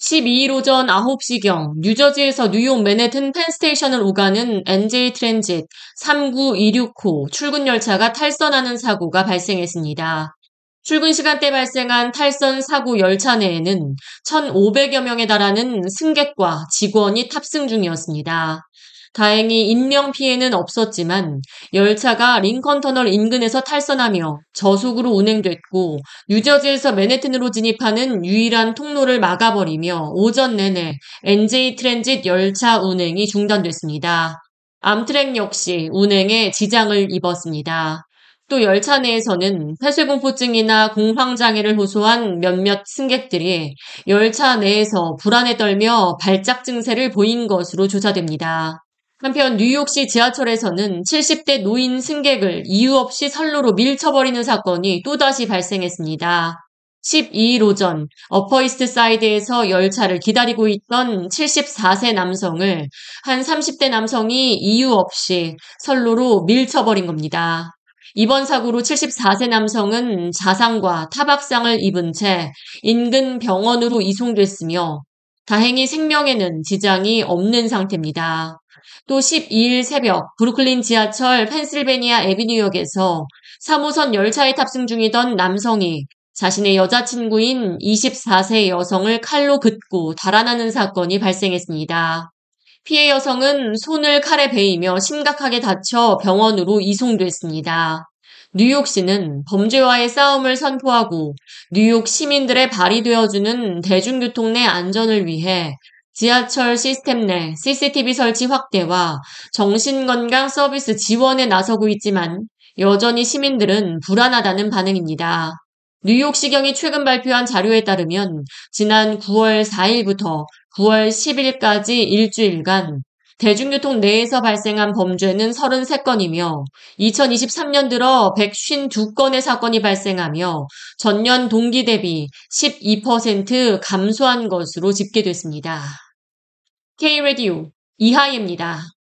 12일 오전 9시경 뉴저지에서 뉴욕 맨해튼 펜스테이션을 오가는 NJ트랜짓 39269호 출근 열차가 탈선하는 사고가 발생했습니다. 출근 시간대 발생한 탈선 사고 열차 내에는 1,500여 명에 달하는 승객과 직원이 탑승 중이었습니다. 다행히 인명피해는 없었지만 열차가 링컨터널 인근에서 탈선하며 저속으로 운행됐고 뉴저지에서 맨해튼으로 진입하는 유일한 통로를 막아버리며 오전 내내 NJ트랜짓 열차 운행이 중단됐습니다. 암트랙 역시 운행에 지장을 입었습니다. 또 열차 내에서는 폐쇄공포증이나 공황장애를 호소한 몇몇 승객들이 열차 내에서 불안에 떨며 발작 증세를 보인 것으로 조사됩니다. 한편 뉴욕시 지하철에서는 70대 노인 승객을 이유 없이 선로로 밀쳐버리는 사건이 또다시 발생했습니다. 12일 오전 어퍼이스트 사이드에서 열차를 기다리고 있던 74세 남성을 한 30대 남성이 이유 없이 선로로 밀쳐버린 겁니다. 이번 사고로 74세 남성은 자상과 타박상을 입은 채 인근 병원으로 이송됐으며 다행히 생명에는 지장이 없는 상태입니다. 또 12일 새벽 브루클린 지하철 펜실베니아 애비뉴역에서 3호선 열차에 탑승 중이던 남성이 자신의 여자친구인 24세 여성을 칼로 긋고 달아나는 사건이 발생했습니다. 피해 여성은 손을 칼에 베이며 심각하게 다쳐 병원으로 이송됐습니다. 뉴욕시는 범죄와의 싸움을 선포하고 뉴욕 시민들의 발이 되어주는 대중교통 내 안전을 위해 지하철 시스템 내 CCTV 설치 확대와 정신건강 서비스 지원에 나서고 있지만 여전히 시민들은 불안하다는 반응입니다. 뉴욕시경이 최근 발표한 자료에 따르면 지난 9월 4일부터 9월 10일까지 일주일간 대중교통 내에서 발생한 범죄는 33건이며 2023년 들어 152건의 사건이 발생하며 전년 동기 대비 12% 감소한 것으로 집계됐습니다. K라디오 이하예입니다.